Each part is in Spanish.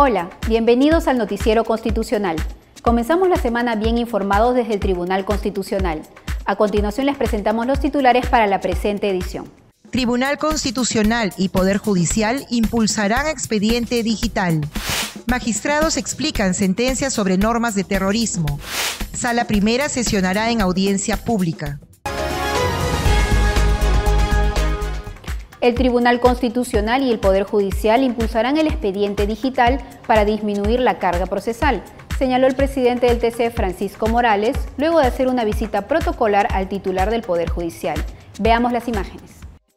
Hola, bienvenidos al Noticiero Constitucional. Comenzamos la semana bien informados desde el Tribunal Constitucional. A continuación les presentamos los titulares para la presente edición. Tribunal Constitucional y Poder Judicial impulsarán expediente digital. Magistrados explican sentencias sobre normas de terrorismo. Sala Primera sesionará en audiencia pública. El Tribunal Constitucional y el Poder Judicial impulsarán el expediente digital para disminuir la carga procesal, señaló el presidente del TC, Francisco Morales, luego de hacer una visita protocolar al titular del Poder Judicial. Veamos las imágenes.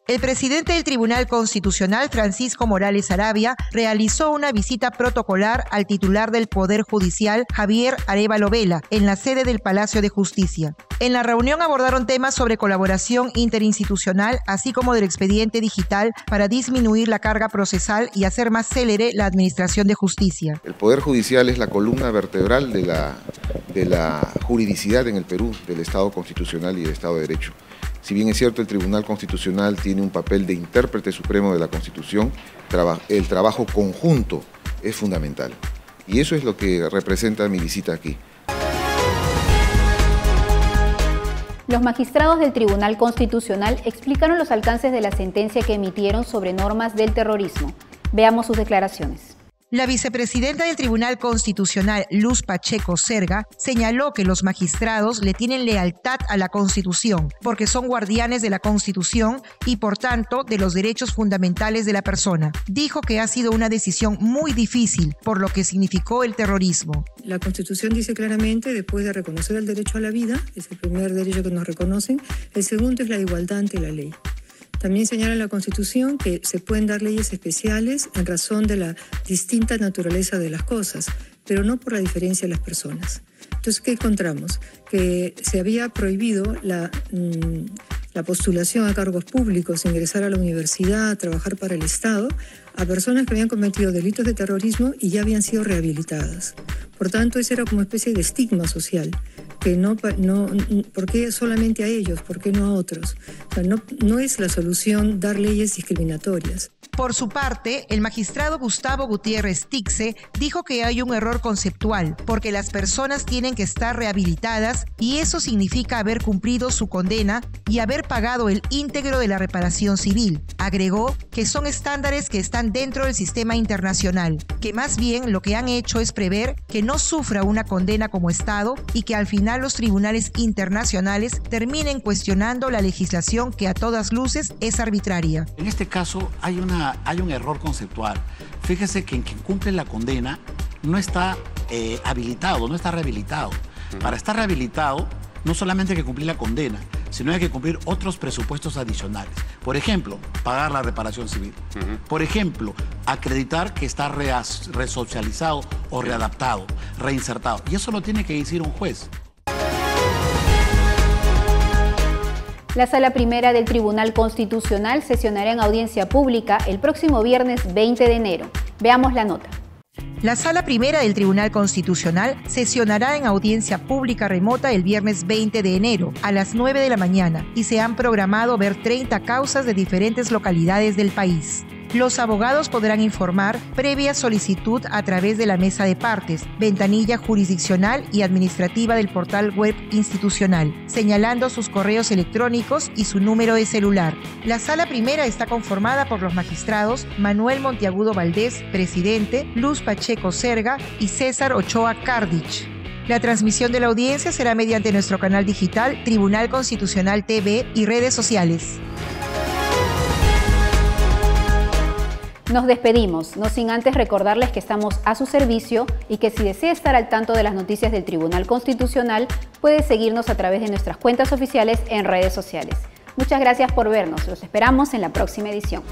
El presidente del Tribunal Constitucional, Francisco Morales Arabia, realizó una visita protocolar al titular del Poder Judicial, Javier Arevalo Vela, en la sede del Palacio de Justicia. En la reunión abordaron temas sobre colaboración interinstitucional, así como del expediente digital para disminuir la carga procesal y hacer más célere la administración de justicia. El Poder Judicial es la columna vertebral de la juridicidad en el Perú, del Estado constitucional y del Estado de Derecho. Si bien es cierto, el Tribunal Constitucional tiene un papel de intérprete supremo de la Constitución, el trabajo conjunto es fundamental. Y eso es lo que representa mi visita aquí. Los magistrados del Tribunal Constitucional explicaron los alcances de la sentencia que emitieron sobre normas del terrorismo. Veamos sus declaraciones. La vicepresidenta del Tribunal Constitucional, Luz Pacheco Serga, señaló que los magistrados le tienen lealtad a la Constitución, porque son guardianes de la Constitución y, por tanto, de los derechos fundamentales de la persona. Dijo que ha sido una decisión muy difícil, por lo que significó el terrorismo. La Constitución dice claramente, después de reconocer el derecho a la vida, es el primer derecho que nos reconocen, el segundo es la igualdad ante la ley. También señala la Constitución que se pueden dar leyes especiales en razón de la distinta naturaleza de las cosas, pero no por la diferencia de las personas. Entonces, ¿qué encontramos? Que se había prohibido la postulación a cargos públicos, ingresar a la universidad, trabajar para el Estado, a personas que habían cometido delitos de terrorismo y ya habían sido rehabilitadas. Por tanto, esa era como una especie de estigma social, que no ¿por qué solamente a ellos? ¿Por qué no a otros? O sea, no es la solución dar leyes discriminatorias. Por su parte, el magistrado Gustavo Gutiérrez Tixe dijo que hay un error conceptual, porque las personas tienen que estar rehabilitadas y eso significa haber cumplido su condena y haber pagado el íntegro de la reparación civil. Agregó que son estándares que están dentro del sistema internacional, que más bien lo que han hecho es prever que no sufra una condena como Estado y que al final los tribunales internacionales terminen cuestionando la legislación que a todas luces es arbitraria. En este caso hay un error conceptual. Fíjese que quien cumple la condena no está habilitado, no está rehabilitado. Para estar rehabilitado, no solamente hay que cumplir la condena, sino hay que cumplir otros presupuestos adicionales. Por ejemplo, pagar la reparación civil. Por ejemplo, acreditar que está resocializado o readaptado, reinsertado. Y eso lo tiene que decir un juez. La Sala Primera del Tribunal Constitucional sesionará en audiencia pública el próximo viernes 20 de enero. Veamos la nota. La Sala Primera del Tribunal Constitucional sesionará en audiencia pública remota el viernes 20 de enero a las 9 de la mañana y se han programado ver 30 causas de diferentes localidades del país. Los abogados podrán informar previa solicitud a través de la mesa de partes, ventanilla jurisdiccional y administrativa del portal web institucional, señalando sus correos electrónicos y su número de celular. La Sala Primera está conformada por los magistrados Manuel Monteagudo Valdés, presidente, Luz Pacheco Serga y César Ochoa Cardich. La transmisión de la audiencia será mediante nuestro canal digital Tribunal Constitucional TV y redes sociales. Nos despedimos, no sin antes recordarles que estamos a su servicio y que si desea estar al tanto de las noticias del Tribunal Constitucional, puede seguirnos a través de nuestras cuentas oficiales en redes sociales. Muchas gracias por vernos, los esperamos en la próxima edición.